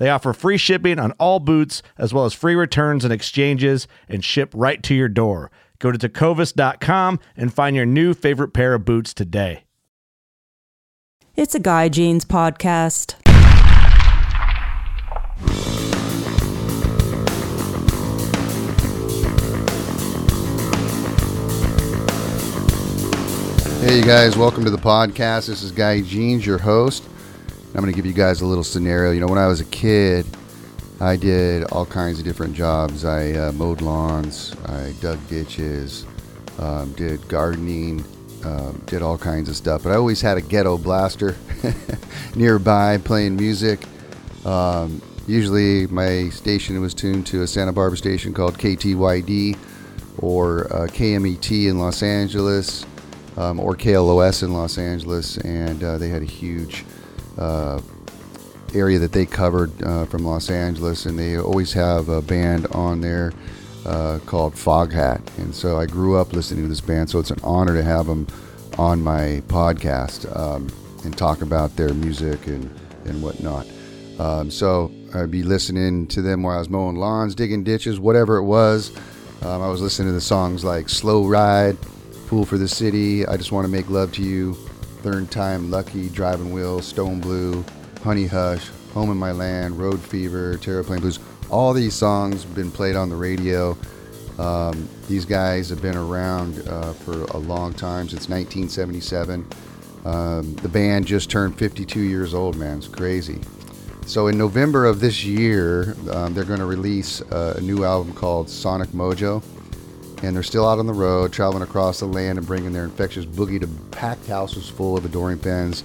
They offer free shipping on all boots, as well as free returns and exchanges, and ship right to your door. Go to Tecovas.com and find your new favorite pair of boots today. It's a Guy Jeans podcast. Hey, you guys, welcome to the podcast. This is Guy Jeans, your host. I'm going to give you guys a little scenario. You know, when I was a kid, I did all kinds of different jobs. I mowed lawns, I dug ditches, did gardening, did all kinds of stuff. But I always had a ghetto blaster nearby playing music. Usually my station was tuned to a Santa Barbara station called KTYD or KMET in Los Angeles or KLOS in Los Angeles. And they had a huge area that they covered from Los Angeles, and they always have a band on there called Foghat. And so I grew up listening to this band, so it's an honor to have them on my podcast and talk about their music and whatnot. So I'd be listening to them while I was mowing lawns, digging ditches, whatever it was. I was listening to the songs like Slow Ride, Fool for the City, I Just Want to Make Love to You, Third Time Lucky, Driving Wheels, Stone Blue, Honey Hush, Home in My Land, Road Fever, Terraplane Blues. All these songs have been played on the radio. These guys have been around for a long time, since 1977. The band just turned 52 years old, man. It's crazy. So in November of this year, they're going to release a new album called Sonic Mojo. And they're still out on the road, traveling across the land and bringing their infectious boogie to packed houses full of adoring fans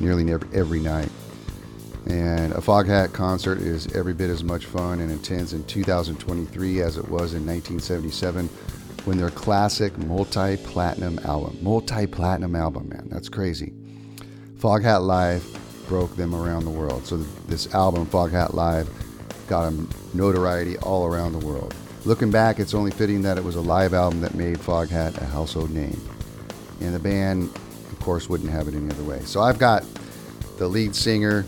nearly every night. And a Foghat concert is every bit as much fun and intense in 2023 as it was in 1977 when their classic multi-platinum album, man, that's crazy. Foghat Live broke them around the world. So this album, Foghat Live, got them notoriety all around the world. Looking back, it's only fitting that it was a live album that made Foghat a household name. And the band, of course, wouldn't have it any other way. So I've got the lead singer,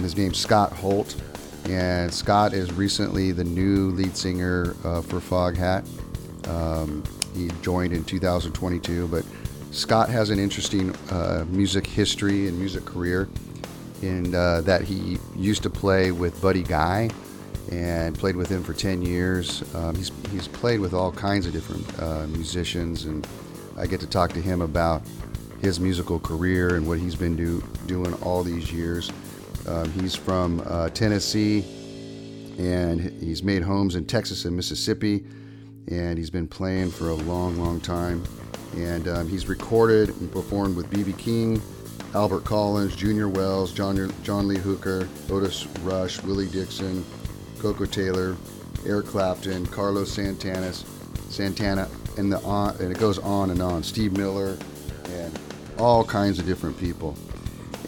his name's Scott Holt. And Scott is recently the new lead singer for Foghat. He joined in 2022, but Scott has an interesting music history and music career in that he used to play with Buddy Guy, and played with him for 10 years. He's played with all kinds of different musicians, and I get to talk to him about his musical career and what he's been doing all these years. He's from Tennessee, and he's made homes in Texas and Mississippi, and he's been playing for a long, long time. And he's recorded and performed with B.B. King, Albert Collins, Junior Wells, John Lee Hooker, Otis Rush, Willie Dixon, Coco Taylor, Eric Clapton, Carlos Santana, and it goes on and on. Steve Miller, and all kinds of different people.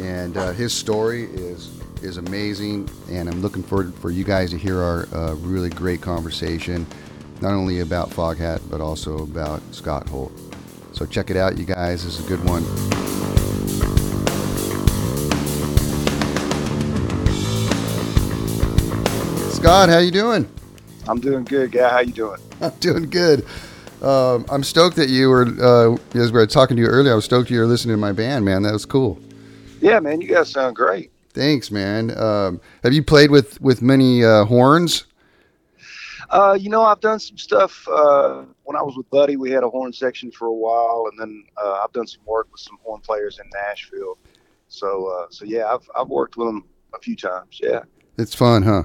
And his story is amazing, and I'm looking forward for you guys to hear our really great conversation, not only about Foghat, but also about Scott Holt. So check it out, you guys. This is a good one. Scott, how you doing? I'm doing good, guy. How you doing? I'm doing good. I'm stoked that you were, as we were talking to you earlier, I was stoked you were listening to my band, man. That was cool. Yeah, man, you guys sound great. Thanks, man. Have you played with many horns? You know, I've done some stuff. When I was with Buddy, we had a horn section for a while, and then I've done some work with some horn players in Nashville. So yeah, I've worked with them a few times. Yeah, it's fun, huh?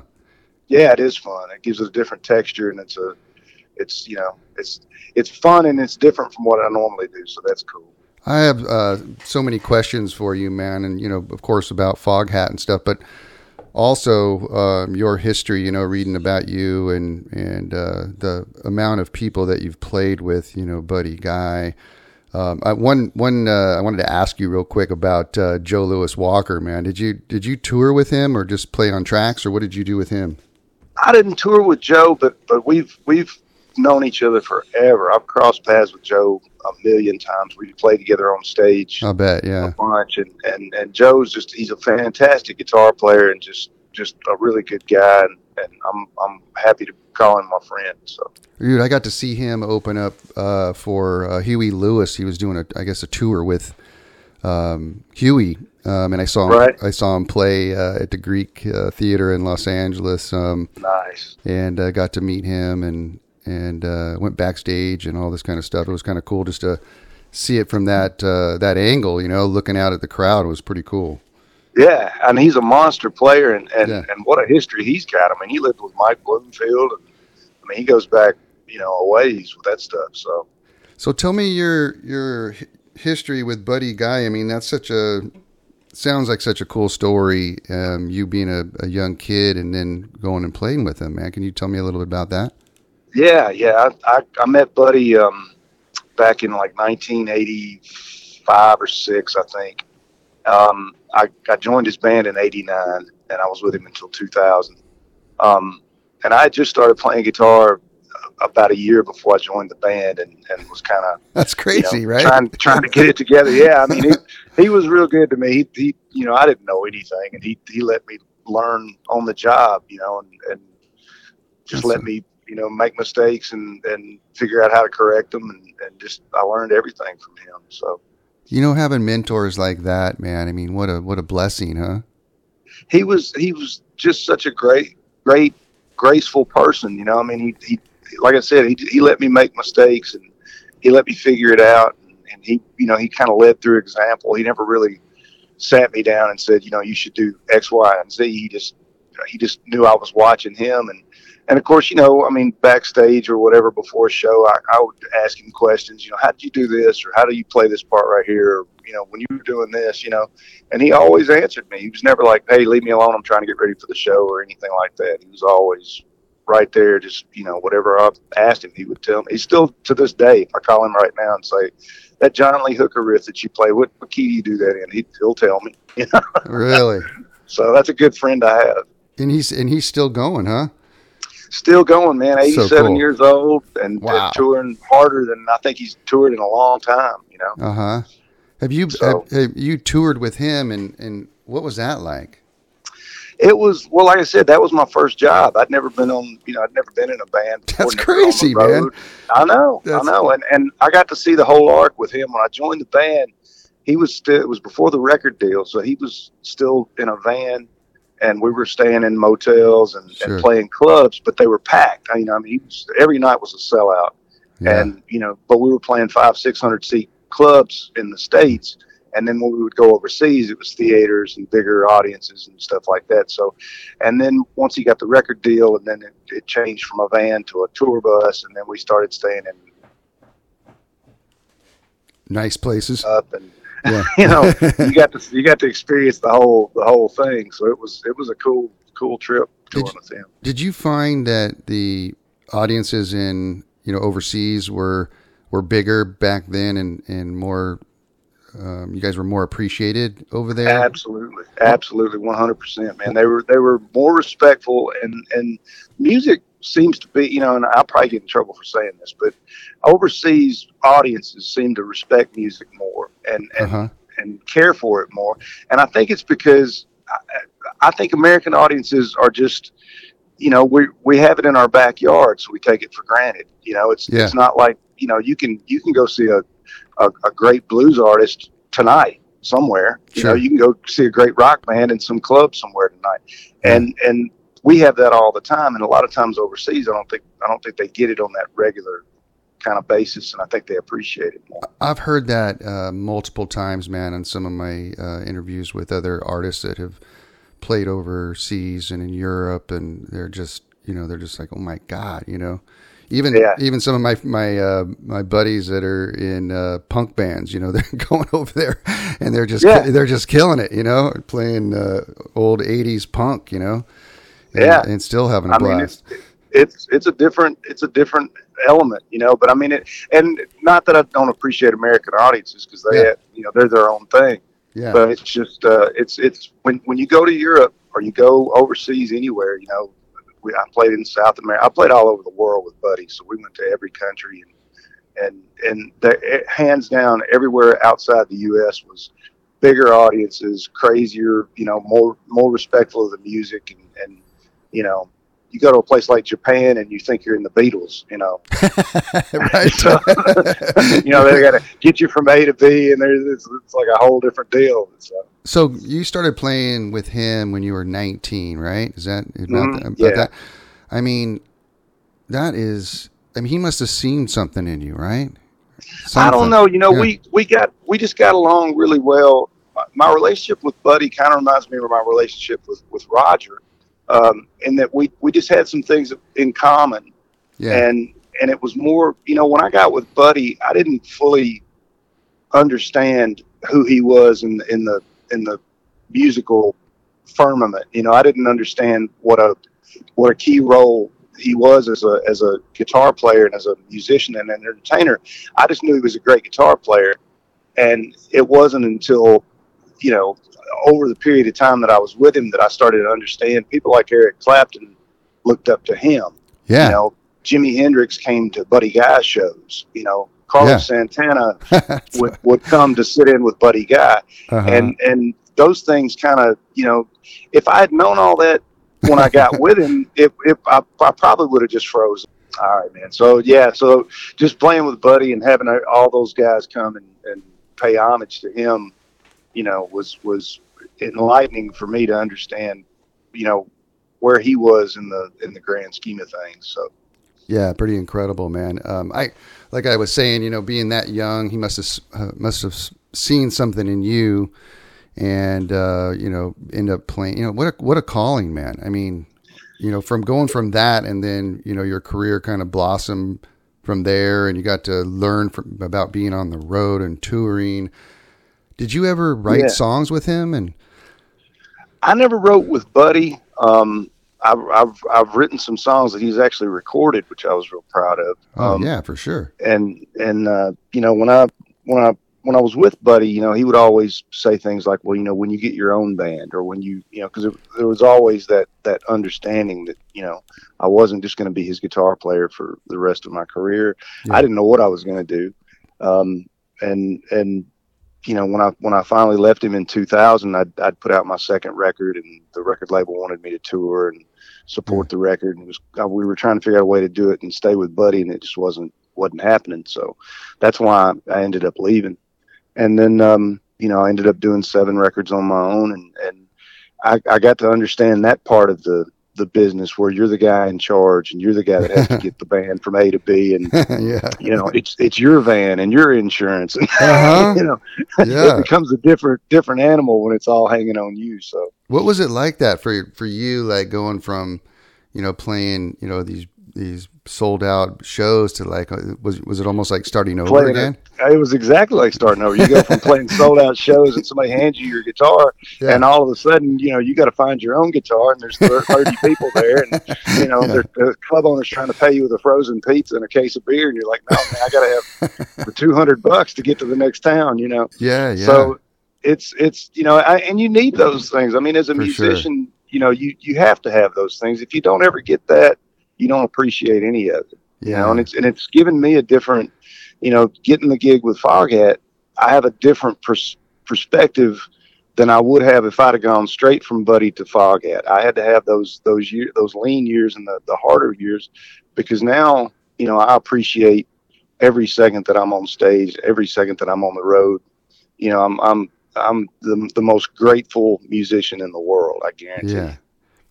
Yeah, it is fun. It gives it a different texture, and it's fun and it's different from what I normally do. So that's cool. I have so many questions for you, man, and of course about Foghat and stuff, but also your history. Reading about you and the amount of people that you've played with. Buddy Guy. I wanted to ask you real quick about Joe Louis Walker, man. Did you tour with him or just play on tracks, or what did you do with him? I didn't tour with Joe, but we've known each other forever. I've crossed paths with Joe a million times. We played together on stage. I bet, yeah. A bunch, and Joe's he's a fantastic guitar player and just a really good guy, and I'm happy to call him my friend. So. Dude, I got to see him open up for Huey Lewis. He was doing a tour with Huey, and I saw him. Right. I saw him play at the Greek Theater in Los Angeles. Nice. And I got to meet him and went backstage and all this kind of stuff. It was kind of cool just to see it from that angle. Looking out at the crowd was pretty cool. Yeah, and he's a monster player, and what a history he's got. I mean, he lived with Mike Bloomfield, and he goes back. A ways with that stuff. So tell me your history with Buddy Guy. I mean, that's sounds like such a cool story. You being a young kid and then going and playing with him, man. Can you tell me a little bit about that? Yeah. I met Buddy back in like 1985 or 6, I think. I joined his band in '89, and I was with him until 2000. And I had just started playing guitar about a year before I joined the band, and was kind of, that's crazy, right? Trying to get it together. Yeah, I mean, he was real good to me. He I didn't know anything, and he let me learn on the job, and just awesome. Let me make mistakes and figure out how to correct them, and just I learned everything from him. So having mentors like that, man. I mean, what a blessing, huh? He was just such a great graceful person. I mean, he like I said, he let me make mistakes, and he let me figure it out. And he, he kind of led through example. He never really sat me down and said, you should do X, Y, and Z. He just knew I was watching him. And of course, I mean, backstage or whatever before a show, I would ask him questions, how did you do this? Or how do you play this part right here? Or, when you were doing this, and he always answered me. He was never like, hey, leave me alone. I'm trying to get ready for the show or anything like that. He was always right there, just whatever I asked him, he would tell me. He's still to this day. If I call him right now and say that John Lee Hooker riff that you play, what key do you do that in? He'll tell me. Really? So that's a good friend I have. And he's still going, huh? Still going, man. 87 so cool. years old and wow. Touring harder than I think he's toured in a long time. Uh huh. Have you toured with him and what was that like? It was, well, like I said, that was my first job. I'd never been on, I'd never been in a band before. That's crazy, man. I know. And I got to see the whole arc with him. When I joined the band, it was before the record deal. So he was still in a van, and we were staying in motels and playing clubs, but they were packed. Every night was a sellout. Yeah. And, but we were playing 500-600 seat clubs in the States. And then when we would go overseas, it was theaters and bigger audiences and stuff like that. So, and then once he got the record deal, and then it changed from a van to a tour bus, and then we started staying in nice places. Up and yeah. you got to experience the whole thing. So it was a cool trip touring with him. Did you find that the audiences in overseas were bigger back then and more? You guys were more appreciated over there? Absolutely, 100%, man. They were more respectful, and music seems to be, and I'll probably get in trouble for saying this, but overseas audiences seem to respect music more and care for it more. And I think it's because I think American audiences are just, we have it in our backyard, so we take it for granted. It's not like, you can go see a great blues artist tonight somewhere. Sure. You can go see a great rock band in some club somewhere tonight, and we have that all the time. And a lot of times overseas, I don't think I don't think they get it on that regular kind of basis, and I think they appreciate it more. I've heard that multiple times, man, in some of my interviews with other artists that have played overseas and in Europe, and they're just like, oh my God, you know. Even some of my buddies that are in punk bands, you know, they're going over there and they're just killing it, you know, playing old 80s punk, you know, and still having a blast. I mean, it's a different element, you know, but I mean it, and not that I don't appreciate American audiences because they they're their own thing, but it's just it's when you go to Europe or you go overseas anywhere, you know. I played in South America. I played all over the world with Buddy, so we went to every country, and hands down, everywhere outside the U.S. was bigger audiences, crazier, you know, more respectful of the music, and you know, you go to a place like Japan and you think you're in the Beatles, you know, right? So, you know, they got to get you from A to B, and it's like a whole different deal. So you started playing with him when you were 19, right? Is that about that? Yeah. That, I mean, he must have seen something in you, right? Something. I don't know. You know, we just got along really well. My relationship with Buddy kind of reminds me of my relationship with Roger. In that we just had some things in common, and it was more, you know, when I got with Buddy, I didn't fully understand who he was in the musical firmament. You know, I didn't understand what a key role he was as a guitar player and as a musician and an entertainer. I just knew he was a great guitar player, and it wasn't until, you know, over the period of time that I was with him that I started to understand people like Eric Clapton looked up to him. Yeah. You know, Jimi Hendrix came to Buddy Guy shows, you know, Carlos Santana would come to sit in with Buddy Guy. Uh-huh. And those things kind of, you know, if I had known all that when I got with him, I probably would have just frozen. All right, man. So just playing with Buddy and having all those guys come and pay homage to him, you know, was enlightening for me to understand, you know, where he was in the grand scheme of things. So, yeah, pretty incredible, man. I, like I was saying, you know, being that young, he must have seen something in you, and you know, end up playing. You know, what a calling, man. I mean, you know, from going from that, and then, you know, your career kind of blossomed from there, and you got to learn about being on the road and touring. Did you ever write songs with him? And I never wrote with Buddy. I've written some songs that he's actually recorded, which I was real proud of. Yeah, for sure. And you know, when I was with Buddy, you know, he would always say things like, "Well, you know, when you get your own band, or when you know," because there was always that understanding that, you know, I wasn't just going to be his guitar player for the rest of my career. Yeah. I didn't know what I was going to do, and you know, when I finally left him in 2000, I'd put out my second record, and the record label wanted me to tour and support the record. And we were trying to figure out a way to do it and stay with Buddy, and it just wasn't happening. So that's why I ended up leaving. And then, you know, I ended up doing 7 records on my own, and I got to understand that part of the business where you're the guy in charge and you're the guy that has to get the band from A to B, and you know, it's your van and your insurance, and you know, it becomes a different animal when it's all hanging on you. So what was it like that for you, like going from, you know, playing, you know, these sold out shows to, like, was it almost like starting over again? It was exactly like starting over. You go from playing sold out shows and somebody hands you your guitar, and all of a sudden, you know, you got to find your own guitar, and there's 30 people there, and you know, the club owner's trying to pay you with a frozen pizza and a case of beer, and you're like, no, man, I got to have the $200 to get to the next town, you know? Yeah. So it's you know, and you need those things. I mean, as a musician, you know, you have to have those things. If you don't ever get that, you don't appreciate any of it, you know, and it's given me a different, you know, getting the gig with Foghat, I have a different perspective than I would have if I'd have gone straight from Buddy to Foghat. I had to have those years, those lean years and the harder years, because now, you know, I appreciate every second that I'm on stage, every second that I'm on the road. You know, I'm the most grateful musician in the world, I guarantee you.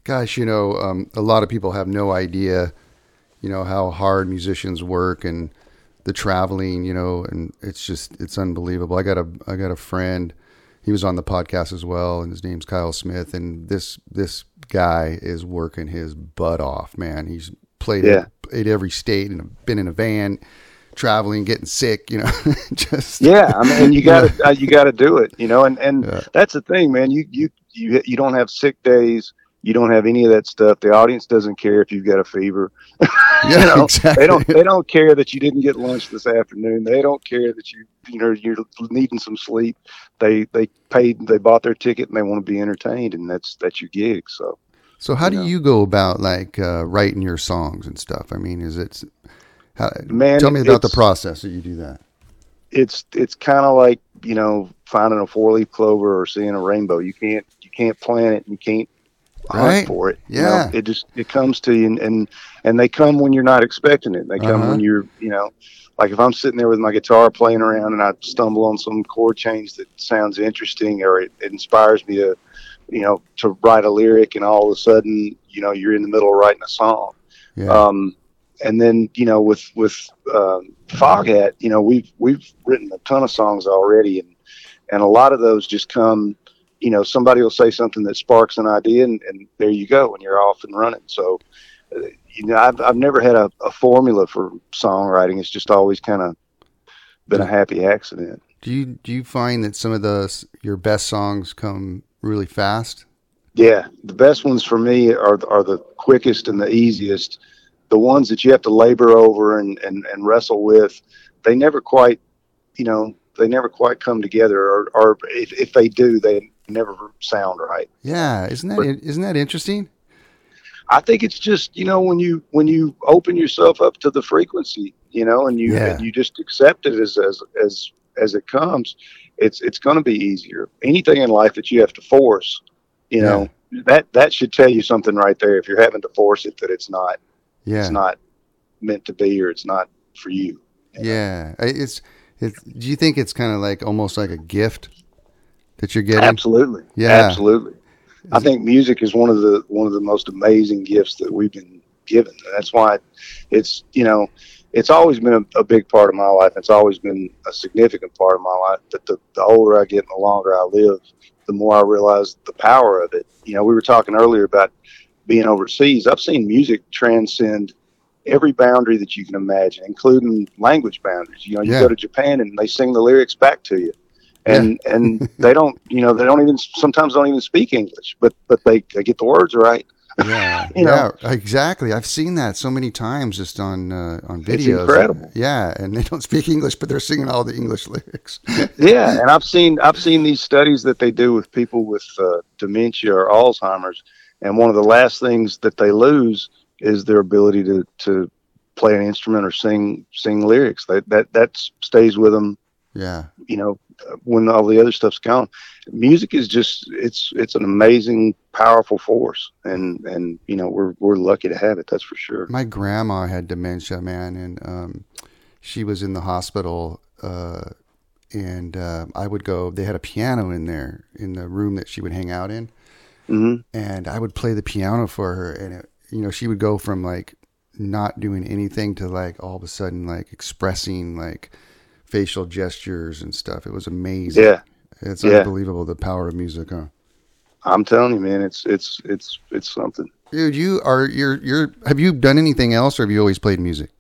Gosh, you know, a lot of people have no idea, you know, how hard musicians work and the traveling, you know, and it's just, it's unbelievable. I got a friend, he was on the podcast as well, and his name's Kyle Smith, and this guy is working his butt off, man. He's played at every state and been in a van, traveling, getting sick, you know, just. Yeah. I mean, you gotta do it, you know, and that's the thing, man, you don't have sick days. You don't have any of that stuff. The audience doesn't care if you've got a fever. Yeah, you know, exactly. They don't care that you didn't get lunch this afternoon. They don't care that you're needing some sleep. They paid, they bought their ticket, and they want to be entertained, and that's your gig. So how do you go about like writing your songs and stuff? I mean, tell me about the process that you do that. It's kind of like, you know, finding a 4-leaf clover or seeing a rainbow. You can't plant it, and you can't hunt for it. Yeah. You know, it comes to you, and they come when you're not expecting it. They come when you're, you know, like if I'm sitting there with my guitar playing around and I stumble on some chord change that sounds interesting, or it inspires me to, you know, to write a lyric, and all of a sudden, you know, you're in the middle of writing a song. Yeah. And then, you know, with Foghat, you know, we've written a ton of songs already, and a lot of those just come. You know, somebody will say something that sparks an idea, and there you go, and you're off and running. So, you know, I've never had a formula for songwriting. It's just always kind of been a happy accident. Do you find that some of your best songs come really fast? Yeah, the best ones for me are the quickest and the easiest. The ones that you have to labor over and wrestle with, they never quite, you know, come together, or if they do, they never sound right. Yeah, isn't that interesting? I think it's just, you know, when you open yourself up to the frequency, you know, and you just accept it as it comes, it's going to be easier. Anything in life that you have to force, you know, that should tell you something right there. If you're having to force it, that it's not meant to be, or it's not for you. You know? Do you think it's kind of like almost like a gift that you're getting? Absolutely. Yeah, absolutely. I think music is one of the most amazing gifts that we've been given. And that's why it's, you know, it's always been a big part of my life. It's always been a significant part of my life. But the older I get and the longer I live, the more I realize the power of it. You know, we were talking earlier about being overseas. I've seen music transcend every boundary that you can imagine, including language boundaries. You know, you go to Japan and they sing the lyrics back to you. And they don't even sometimes speak English, but they get the words right. Yeah, you know? Exactly. I've seen that so many times just on videos. It's incredible. Yeah, and they don't speak English, but they're singing all the English lyrics. Yeah, and I've seen these studies that they do with people with dementia or Alzheimer's, and one of the last things that they lose is their ability to play an instrument or sing lyrics. That stays with them. Yeah, you know, when all the other stuff's gone, music is just it's an amazing, powerful force, and you know we're lucky to have it. That's for sure. My grandma had dementia, man, and she was in the hospital, and I would go. They had a piano in there in the room that she would hang out in, and I would play the piano for her, and it, you know, she would go from like not doing anything to like all of a sudden like expressing like facial gestures and stuff. It was amazing. Yeah, it's unbelievable, the power of music, huh? I'm telling you, man, it's something. Dude, have you done anything else, or have you always played music?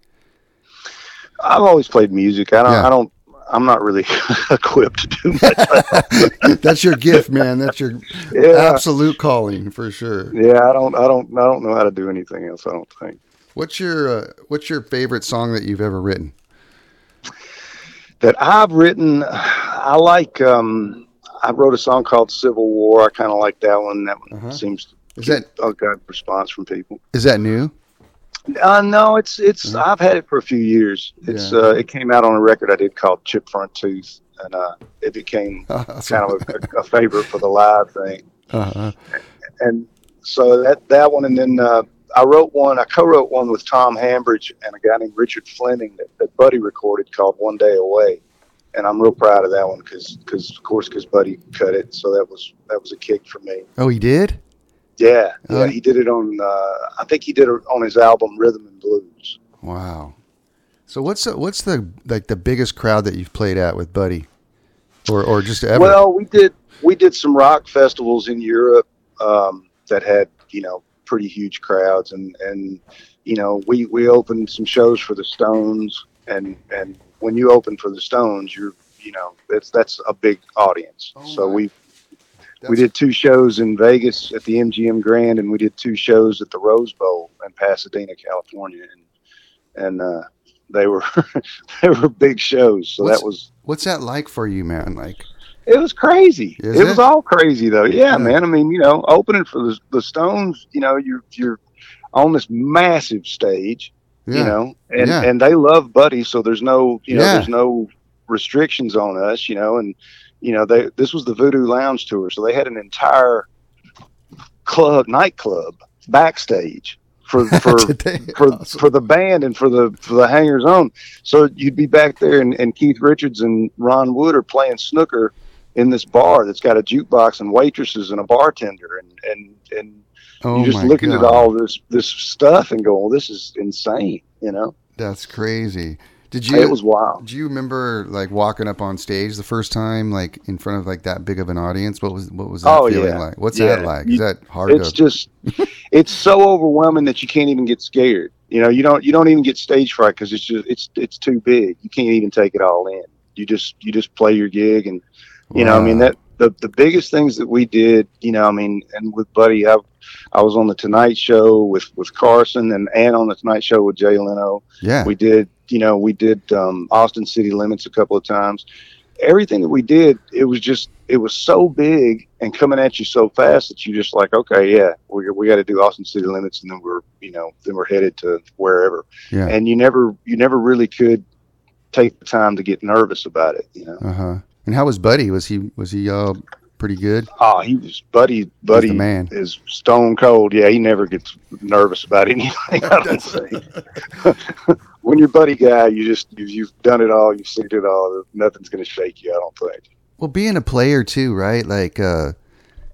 I've always played music. I'm not really equipped to do much. That's your gift, man. That's your absolute calling for sure. Yeah, I don't know how to do anything else, I don't think. What's your favorite song that you've ever written? That I've written, I like. I wrote a song called "Civil War." I kind of like that one. That one seems to get a good response from people. Is that new? No, it's. I've had it for a few years. It's it came out on a record I did called "Chip Front Tooth," and it became kind of a favorite for the live thing. And so that one, and then I wrote one. I co-wrote one with Tom Hambridge and a guy named Richard Fleming that Buddy recorded called "One Day Away," and I'm real proud of that one because Buddy cut it. So that was a kick for me. Oh, he did? Yeah, he did it on. I think he did it on his album Rhythm and Blues. Wow. So what's the like the biggest crowd that you've played at with Buddy, or just ever? Well, we did some rock festivals in Europe that had pretty huge crowds, and we opened some shows for the Stones, and when you open for the Stones, that's a big audience. Oh, so we did two shows in Vegas at the MGM Grand, and we did two shows at the Rose Bowl in Pasadena, California, and they were big shows. So what's that like for you, man? Like, it was crazy. It was all crazy though. Yeah, man. I mean, opening for the Stones, you're on this massive stage, and they love Buddy. So there's no, there's no restrictions on us, this was the Voodoo Lounge tour. So they had an entire nightclub backstage for the band and for the hangers on. So you'd be back there and Keith Richards and Ron Wood are playing snooker in this bar that's got a jukebox and waitresses and a bartender and you're just looking at all this stuff and going, well, this is insane, That's crazy. It was wild. Do you remember like walking up on stage the first time, like in front of like that big of an audience? What was that feeling like? What's that like? Is that hard? It's so overwhelming that you can't even get scared. You don't even get stage fright because it's too big. You can't even take it all in. You just play your gig and that the biggest things that we did, and with Buddy, I was on the Tonight Show with Carson and on the Tonight Show with Jay Leno. Yeah, we did. We did Austin City Limits a couple of times. Everything that we did, it was so big and coming at you so fast that you just like, okay, yeah, we got to do Austin City Limits, and then we're headed to wherever. Yeah. And you never really could take the time to get nervous about it. And how was Buddy? Was he pretty good? Oh, he was Buddy the man. Is stone cold. Yeah, he never gets nervous about anything, I don't think. When you're Buddy Guy, you've done it all, you've seen it all. Nothing's going to shake you, I don't think. Well, being a player too, right? Like,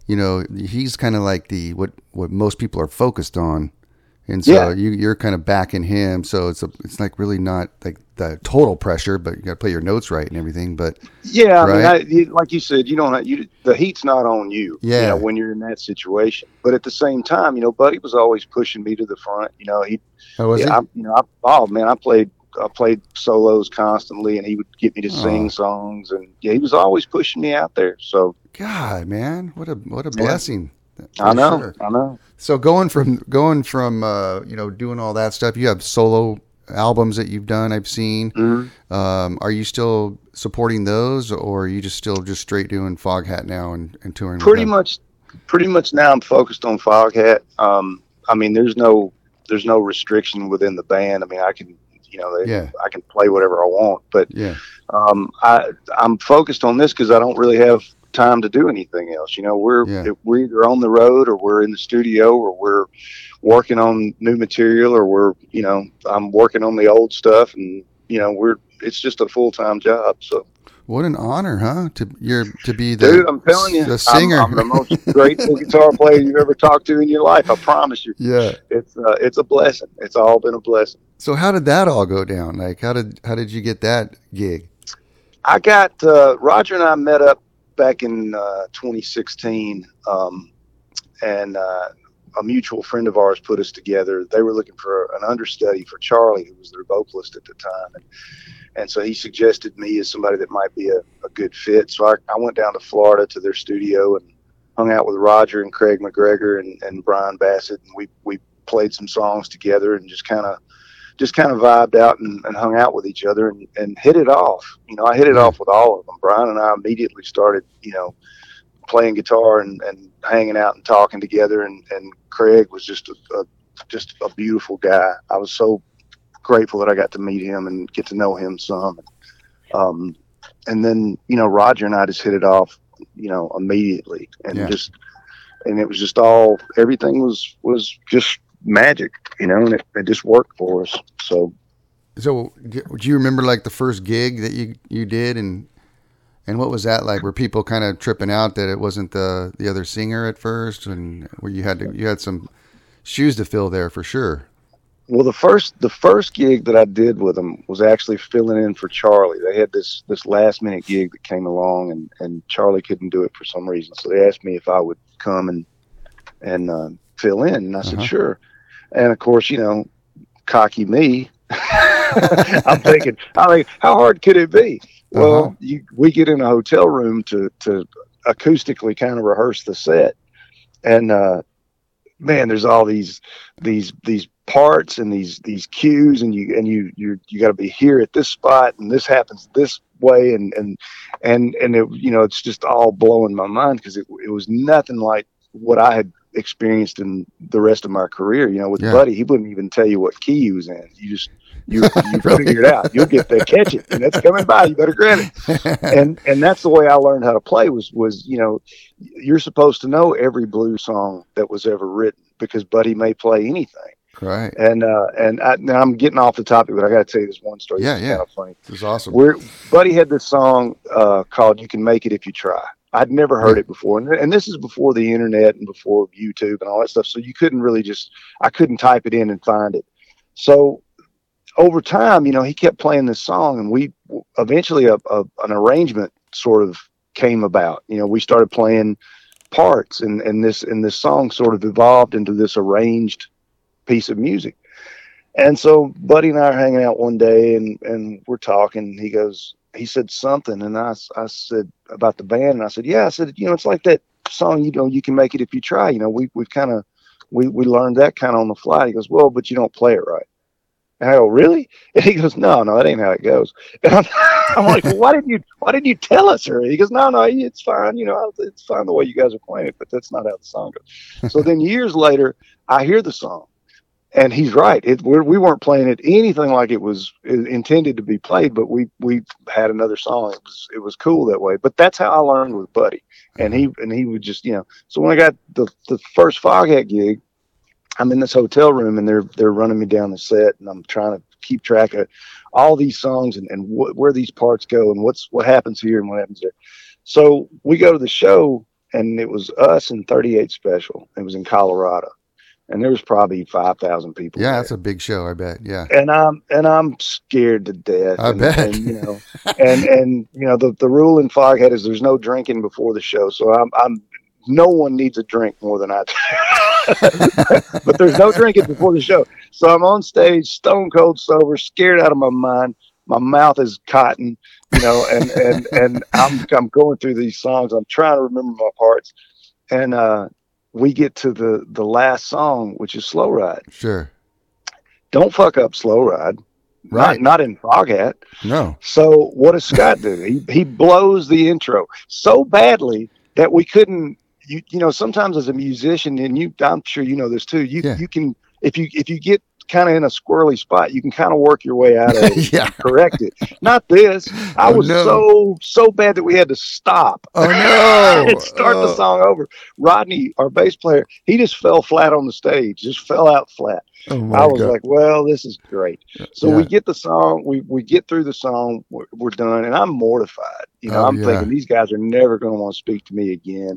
he's kind of like the what most people are focused on, and so you're kind of backing him. So it's like really not like the total pressure, but you got to play your notes right and everything. But right? Like you said, the heat's not on you. Yeah. When you're in that situation, but at the same time, Buddy was always pushing me to the front. I played solos constantly, and he would get me to sing songs, and he was always pushing me out there. So God, man, what a blessing. I know. So going from doing all that stuff, you have solo albums that you've done. I've seen. Mm-hmm. Are you still supporting those, or are you just still just straight doing Foghat now and touring? Pretty much now I'm focused on Foghat. There's no restriction within the band. I mean, I can, I can play whatever I want, but I'm focused on this cause I don't really have time to do anything else. We're either on the road or we're in the studio or we're working on new material or we're, I'm working on the old stuff and, it's just a full-time job. So what an honor, huh? To be the dude, I'm telling you, the singer. I'm the most grateful guitar player you've ever talked to in your life. I promise you. Yeah, it's a blessing. It's all been a blessing. So how did that all go down? Like how did you get that gig? I got Roger and I met up back in 2016, and a mutual friend of ours put us together. They were looking for an understudy for Charlie, who was their vocalist at the time, and so he suggested me as somebody that might be a good fit. So I went down to Florida to their studio and hung out with Roger and Craig McGregor and Brian Bassett. And we played some songs together and just kind of vibed out and hung out with each other and hit it off. I hit it off with all of them. Brian and I immediately started, playing guitar and hanging out and talking together. And Craig was just a beautiful guy. I was so grateful that I got to meet him and get to know him some. And then, Roger and I just hit it off, immediately and it was just all, everything was just magic, and it just worked for us. So do you remember like the first gig that you did and And what was that like? Were people kind of tripping out that it wasn't the other singer at first, and where you had some shoes to fill there for sure? Well, the first gig that I did with them was actually filling in for Charlie. They had this last minute gig that came along, and Charlie couldn't do it for some reason. So they asked me if I would come and fill in, and I said sure. And of course, you know, cocky me. I'm thinking, how hard could it be? Well, we get in a hotel room to acoustically kind of rehearse the set, and man, there's all these parts and these cues, and you got to be here at this spot, and this happens this way, and it, you know, it's just all blowing my mind because it was nothing like what I had experienced in the rest of my career. You know, with Buddy, he wouldn't even tell you what key he was in. You really? Figure it out. You'll get there, catch it, and that's coming by. You better grab it. And that's the way I learned how to play was, you know, you're supposed to know every blues song that was ever written because Buddy may play anything. Right. And now I'm getting off the topic, but I got to tell you this one story. Yeah, yeah. Kind of funny. This is awesome. Buddy had this song called "You Can Make It If You Try." I'd never heard it before. And this is before the internet and before YouTube and all that stuff. So you couldn't really I couldn't type it in and find it. So over time, you know, he kept playing this song, and we eventually an arrangement sort of came about. You know, we started playing parts, and this song sort of evolved into this arranged piece of music. And so Buddy and I are hanging out one day, and we're talking. He said something, and I said about the band, and I said, yeah, I said, you know, it's like that song, you know, "You Can Make It If You Try." You know, we learned that kind of on the fly. He goes, well, but you don't play it right. And I go, really? And he goes, no, that ain't how it goes. And I'm like, well, why didn't you tell us, or? He goes, no, it's fine. You know, it's fine the way you guys are playing it, but that's not how the song goes. So then years later, I hear the song. And he's right. We weren't playing it anything like it was intended to be played, but we had another song. It was cool that way. But that's how I learned with Buddy, and he would just, you know. So when I got the first Foghat gig, I'm in this hotel room, and they're running me down the set, and I'm trying to keep track of all these songs and where these parts go and what happens here and what happens there. So we go to the show, and it was us and 38 Special. It was in Colorado. And there was probably 5,000 people. Yeah, there. That's a big show, I bet. Yeah. And I'm scared to death. I bet. And, you know, and you know, the rule in Foghat is there's no drinking before the show. So I'm no one needs a drink more than I do. But there's no drinking before the show. So I'm on stage, stone cold sober, scared out of my mind. My mouth is cotton, you know, and I'm going through these songs. I'm trying to remember my parts. And we get to the last song, which is "Slow Ride." Sure. Don't fuck up "Slow Ride." Right. Not in Foghat. No. So what does Scott do? He blows the intro so badly that we couldn't. You know, sometimes as a musician, and I'm sure you know this too. You can, if you get kind of in a squirrely spot, you can kind of work your way out of it. Yeah. Correct it. Not this. I was so bad that we had to stop. Oh no. And start the song over. Rodney, our bass player, he just fell flat on the stage, just fell out flat. Oh, I was God. Like, well, this is great. So we get the song, we get through the song, we're done, and I'm mortified. You know, I'm thinking these guys are never going to want to speak to me again.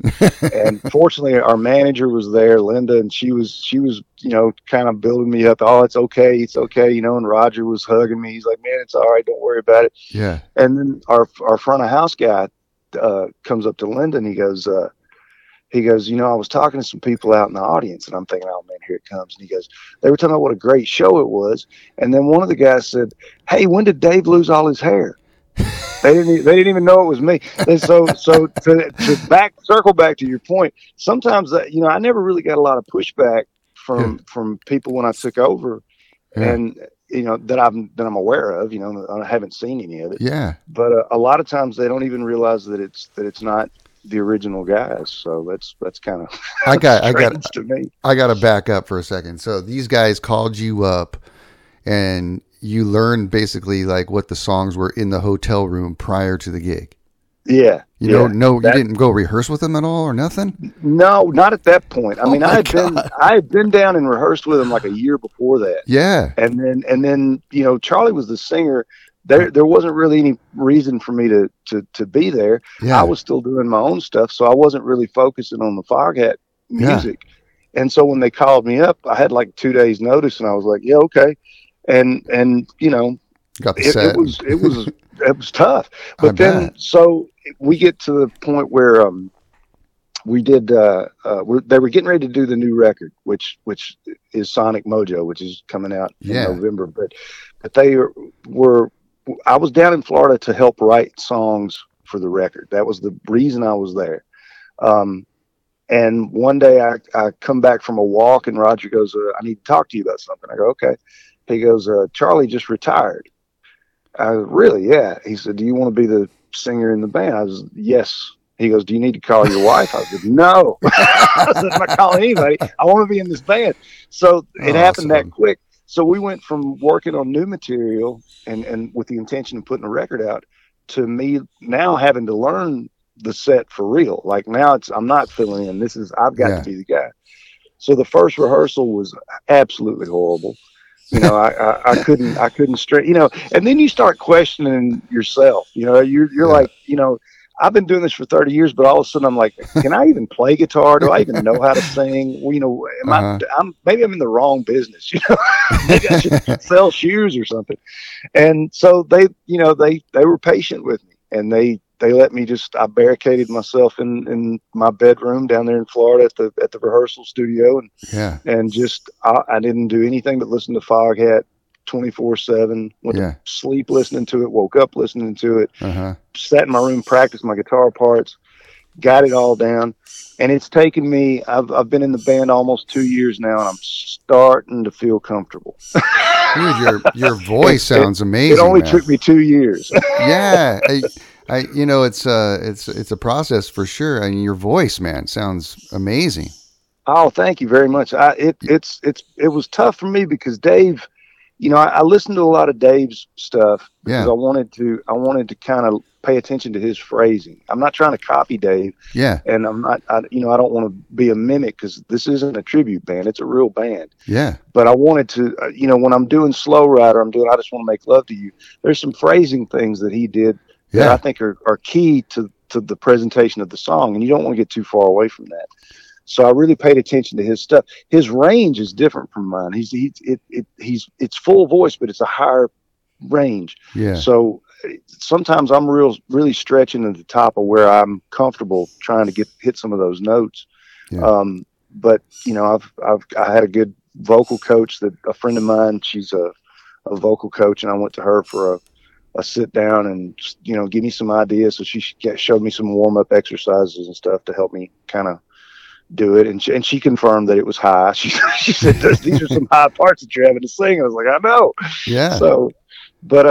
And fortunately, our manager was there, Linda, and she was, you know, kind of building me up. Oh, it's okay, you know. And Roger was hugging me. He's like, man, it's all right, don't worry about it. Yeah. And then our front of house guy comes up to Linda, and he goes, you know, I was talking to some people out in the audience, and I'm thinking, oh, man, here it comes. And he goes, they were talking about what a great show it was. And then one of the guys said, hey, when did Dave lose all his hair? They didn't even know it was me. And so to circle back to your point, sometimes, you know, I never really got a lot of pushback from people when I took over. Yeah. And, you know, that I'm aware of, you know, I haven't seen any of it. Yeah. But a lot of times they don't even realize that it's not the original guys, so that's kind of I got to back up for a second. So these guys called you up, and you learned basically like what the songs were in the hotel room prior to the gig. Yeah, you don't know. You didn't go rehearse with them at all or nothing. No, not at that point. I mean, I had been down and rehearsed with them like a year before that. Yeah, and then you know, Charlie was the singer. there wasn't really any reason for me to be there. Yeah. I was still doing my own stuff, so I wasn't really focusing on the Foghat music. Yeah. And so when they called me up, I had like 2 days notice, and I was like, yeah, okay. And you know, got the set. It was tough. But so we get to the point where we did. They were getting ready to do the new record, which is Sonic Mojo, which is coming out in November. But they were. I was down in Florida to help write songs for the record. That was the reason I was there. And one day I come back from a walk, and Roger goes, "I need to talk to you about something." I go, "Okay." He goes, "Charlie just retired." I was, "Really?" "Yeah." He said, "Do you want to be the singer in the band?" I was, "Yes." He goes, "Do you need to call your wife?" I said, "No." I said, "I'm not calling anybody. I want to be in this band." So it happened that quick. So we went from working on new material and with the intention of putting a record out to me now having to learn the set for real. Like now I'm not filling in. I've got to be the guy. So the first rehearsal was absolutely horrible. You know, I couldn't straight, you know, and then you start questioning yourself, you know, you're like, you know, I've been doing this for 30 years, but all of a sudden I'm like, can I even play guitar? Do I even know how to sing? Well, you know, maybe I'm in the wrong business, you know, maybe I should sell shoes or something. And so they were patient with me, and they let me I barricaded myself in my bedroom down there in Florida at the rehearsal studio. And I didn't do anything but listen to Foghat 24/7, went to sleep listening to it, woke up listening to it, sat in my room, practiced my guitar parts, got it all down. And it's taken me, I've been in the band almost 2 years now, and I'm starting to feel comfortable. Dude, your voice sounds amazing. It only took me 2 years. Yeah. I you know, it's a process for sure. I mean, your voice, man, sounds amazing. Oh, thank you very much. It was tough for me because Dave, you know, I listened to a lot of Dave's stuff because I wanted to kind of pay attention to his phrasing. I'm not trying to copy Dave. Yeah. And I don't want to be a mimic because this isn't a tribute band. It's a real band. Yeah. But I wanted to, you know, when I'm doing Slow Rider, I just want to make love to you. There's some phrasing things that he did. Yeah. That I think are key to the presentation of the song, and you don't want to get too far away from that. So I really paid attention to his stuff. His range is different from mine. It's full voice, but it's a higher range. Yeah. So sometimes I'm really stretching at the top of where I'm comfortable trying to hit some of those notes. Yeah. But you know, I had a good vocal coach that a friend of mine. She's a vocal coach, and I went to her for a sit down and, you know, give me some ideas. So she showed me some warm up exercises and stuff to help me kind of do it. And she confirmed that it was high. She said, these are some high parts that you're having to sing. I was like, I know. Yeah. So, but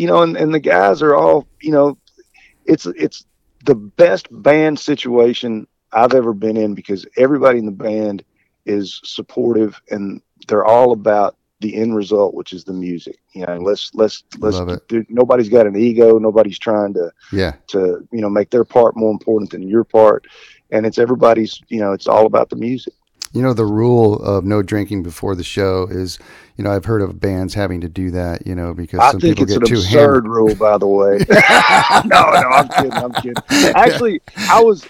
you know, and the guys are all, you know, it's the best band situation I've ever been in because everybody in the band is supportive and they're all about the end result, which is the music. You know, let's nobody's got an ego. Nobody's trying to, you know, make their part more important than your part. And it's everybody's, you know, it's all about the music. You know, the rule of no drinking before the show is, you know, I've heard of bands having to do that, you know, because some people get too hammered. I think it's an absurd rule, by the way. No, I'm kidding. Actually, I was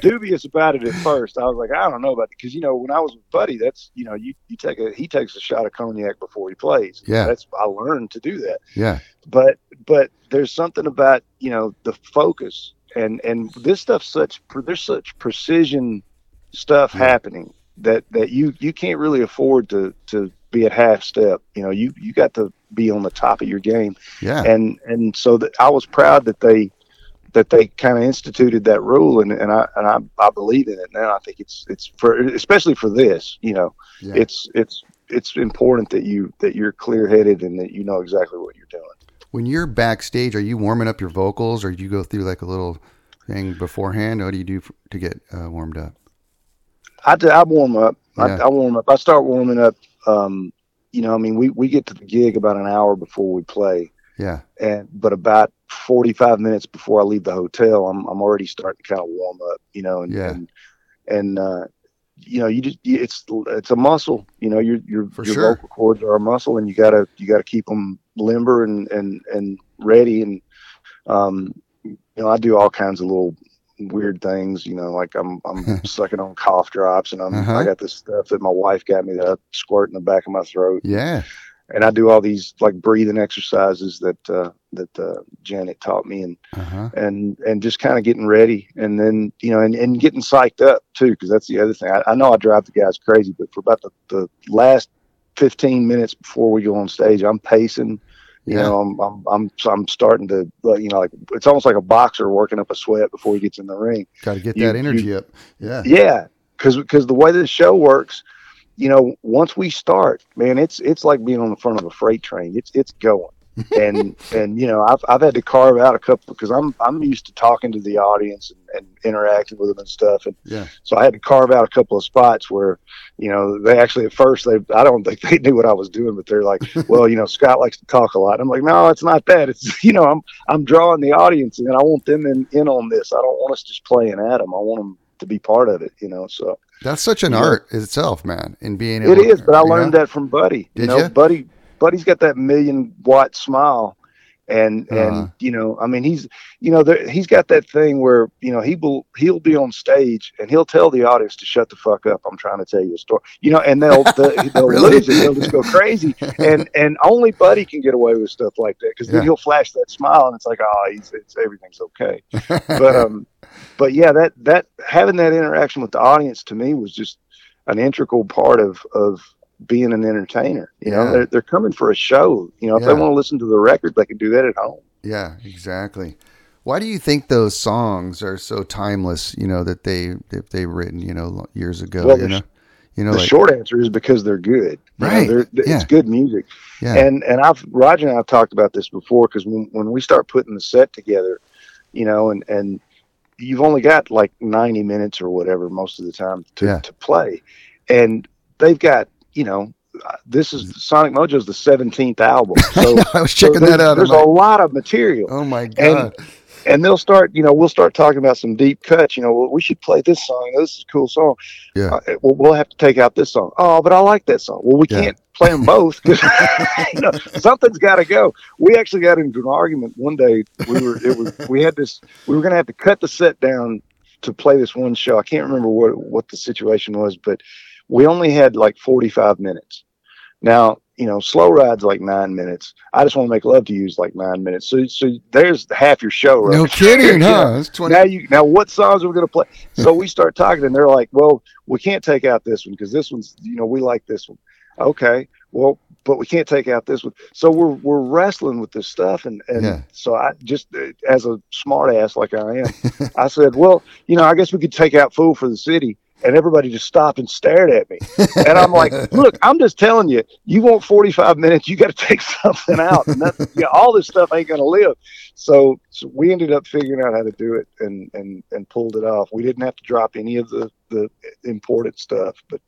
dubious about it at first. I was like, I don't know about it. Because, you know, when I was with Buddy, that's, you know, he takes a shot of cognac before he plays. Yeah. I learned to do that. Yeah. But there's something about, you know, the focus and this stuff, there's such precision stuff happening that you can't really afford to be at half step. You know, you got to be on the top of your game. Yeah. And so that I was proud that they kind of instituted that rule, and I believe in it now. I think it's especially for this, you know, it's important that you're clear headed and that you know exactly what you're doing. When you're backstage, are you warming up your vocals, or do you go through like a little thing beforehand? What do you do to get warmed up? I warm up. Yeah. I warm up. I start warming up. You know, I mean, we get to the gig about an hour before we play. Yeah. But about 45 minutes before I leave the hotel, I'm already starting to kind of warm up. You know, and you know, you just it's a muscle. You know, your vocal cords are a muscle, and you gotta keep them limber and ready. And, I do all kinds of little weird things, like I'm sucking on cough drops, and I got this stuff that my wife got me that I squirt in the back of my throat. Yeah. And I do all these like breathing exercises that Janet taught me, and just kind of getting ready, and then, and getting psyched up too. 'Cause that's the other thing. I know I drive the guys crazy, but for about the last 15 minutes before we go on stage, I'm pacing, I'm starting to, like, it's almost like a boxer working up a sweat before he gets in the ring. Got to get that energy up. Yeah. Yeah. 'Cause the way this show works, once we start, man, it's like being on the front of a freight train. It's going. And I've had to carve out a couple, because I'm used to talking to the audience and interacting with them and stuff. And so I had to carve out a couple of spots where, they actually at first I don't think they knew what I was doing, but they're like, well, Scott likes to talk a lot. And I'm like, no, it's not that. It's, I'm drawing the audience, and I want them in on this. I don't want us just playing at them. I want them to be part of it, so. That's such an art itself, man, in being able to. It is, but I learned that from Buddy. Did you? Buddy's got that 1,000,000-watt smile, and he's got that thing where he'll be on stage and he'll tell the audience to shut the fuck up. I'm trying to tell you a story, and they'll really? Lose it. They'll just go crazy, and only Buddy can get away with stuff like that, because then he'll flash that smile, and it's like, oh, it's everything's okay. But yeah, that having that interaction with the audience, to me, was just an integral part of being an entertainer. They're coming for a show. If they want to listen to the record, they can do that at home. Yeah, exactly. Why do you think those songs are so timeless, that they were written, years ago? Well, the short answer is because they're good. Right. It's good music. Yeah. And Roger and I have talked about this before, because when we start putting the set together, and you've only got like 90 minutes or whatever most of the time to play, and they've got, this is Sonic Mojo's the 17th album. So I was checking that out. There's a lot of material. Oh my God. And they'll start, we'll start talking about some deep cuts. Well, we should play this song. This is a cool song. Yeah. Well, we'll have to take out this song. Oh, but I like that song. Well, we can't play them both, because something's got to go. We actually got into an argument one day. We were going to have to cut the set down to play this one show. I can't remember what the situation was, but we only had like 45 minutes. Now, Slow Ride's like 9 minutes. I Just Want to Make Love to You is like 9 minutes. So there's half your show. Right? No kidding, huh? It's 20. Now what songs are we going to play? So we start talking, and they're like, well, we can't take out this one, because this one's, we like this one. Okay, well, but we can't take out this one. So we're wrestling with this stuff. And so I just, as a smart ass like I am, I said, well, I guess we could take out Fool for the City. And everybody just stopped and stared at me. And I'm like, look, I'm just telling you, you want 45 minutes, you got to take something out. All this stuff ain't going to live. So we ended up figuring out how to do it and pulled it off. We didn't have to drop any of the imported stuff, but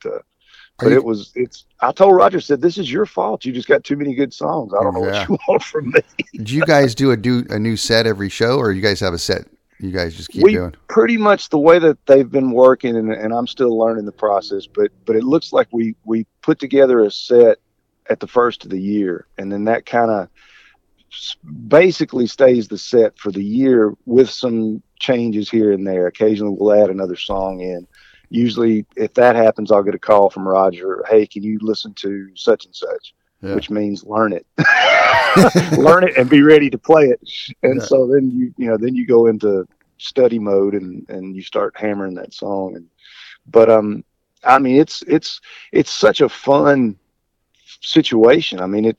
I told Roger, I said, this is your fault. You just got too many good songs. I don't know what you want from me. Do you guys do a new set every show, or you guys have a set? You guys just keep doing pretty much the way that they've been working, and I'm still learning the process, but it looks like we put together a set at the first of the year, and then that kind of basically stays the set for the year with some changes here and there. Occasionally we'll add another song in. Usually if that happens, I'll get a call from Roger, hey, can you listen to such and such? Yeah. Which means learn it, and be ready to play it. And so then you go into study mode and you start hammering that song. But it's such a fun situation. I mean,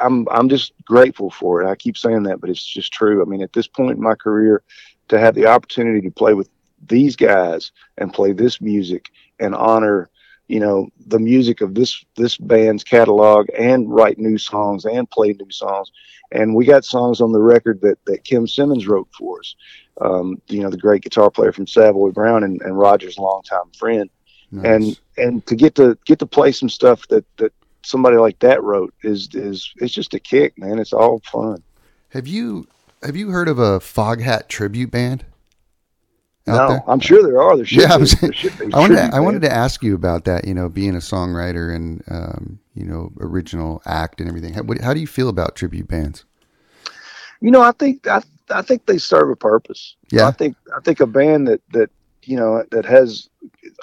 I'm just grateful for it. I keep saying that, but it's just true. I mean, at this point in my career, to have the opportunity to play with these guys and play this music and honor the music of this band's catalog, and write new songs and play new songs. And we got songs on the record that Kim Simmons wrote for us. The great guitar player from Savoy Brown and Roger's longtime friend. Nice. And to get to play some stuff that somebody like that wrote is it's just a kick, man. It's all fun. Have you heard of a Foghat tribute band? out there? I'm sure there are. There should be. I wanted to ask you about that, you know, being a songwriter and, you know, original act and everything. How do you feel about tribute bands? You know, I think they serve a purpose. Yeah. I think a band that you know, that has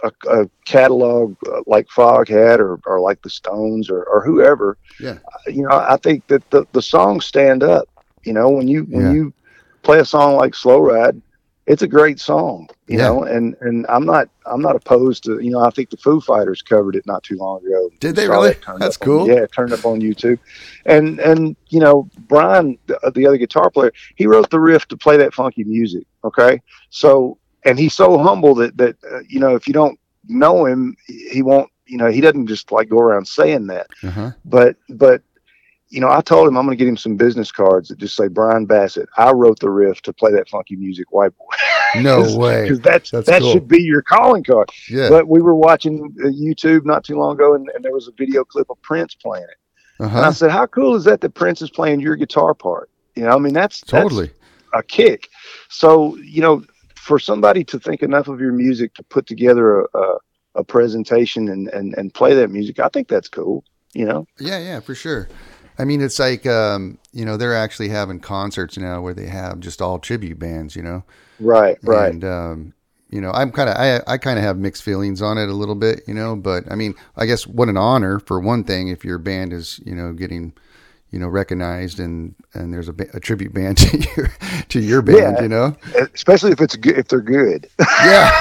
a catalog like Foghat or like the Stones or whoever, yeah. You know, I think that the songs stand up. You know, when you play a song like Slow Ride, it's a great song, you know, and I'm not opposed to, you know, I think the Foo Fighters covered it not too long ago. Did they really? That's cool. Yeah. It turned up on YouTube. And, you know, Brian, the other guitar player, he wrote the riff to play that funky music. Okay. So, and he's so humble that you know, if you don't know him, he won't, you know, he doesn't just like go around saying that, uh-huh. but, you know, I told him I'm going to get him some business cards that just say Brian Bassett. I wrote the riff to play that funky music, white boy. No way. Because that should be your calling card. Yeah. But we were watching YouTube not too long ago, and there was a video clip of Prince playing it. Uh-huh. And I said, how cool is that Prince is playing your guitar part? You know, I mean, that's a kick. So, you know, for somebody to think enough of your music to put together a presentation and play that music, I think that's cool, you know? Yeah, for sure. I mean, it's like, you know, they're actually having concerts now where they have just all tribute bands, you know? Right. And, you know, I kind of have mixed feelings on it a little bit, you know, but I mean, I guess what an honor for one thing, if your band is, you know, getting, you know, recognized and there's a tribute band to your band, yeah, you know, especially if they're good. Yeah,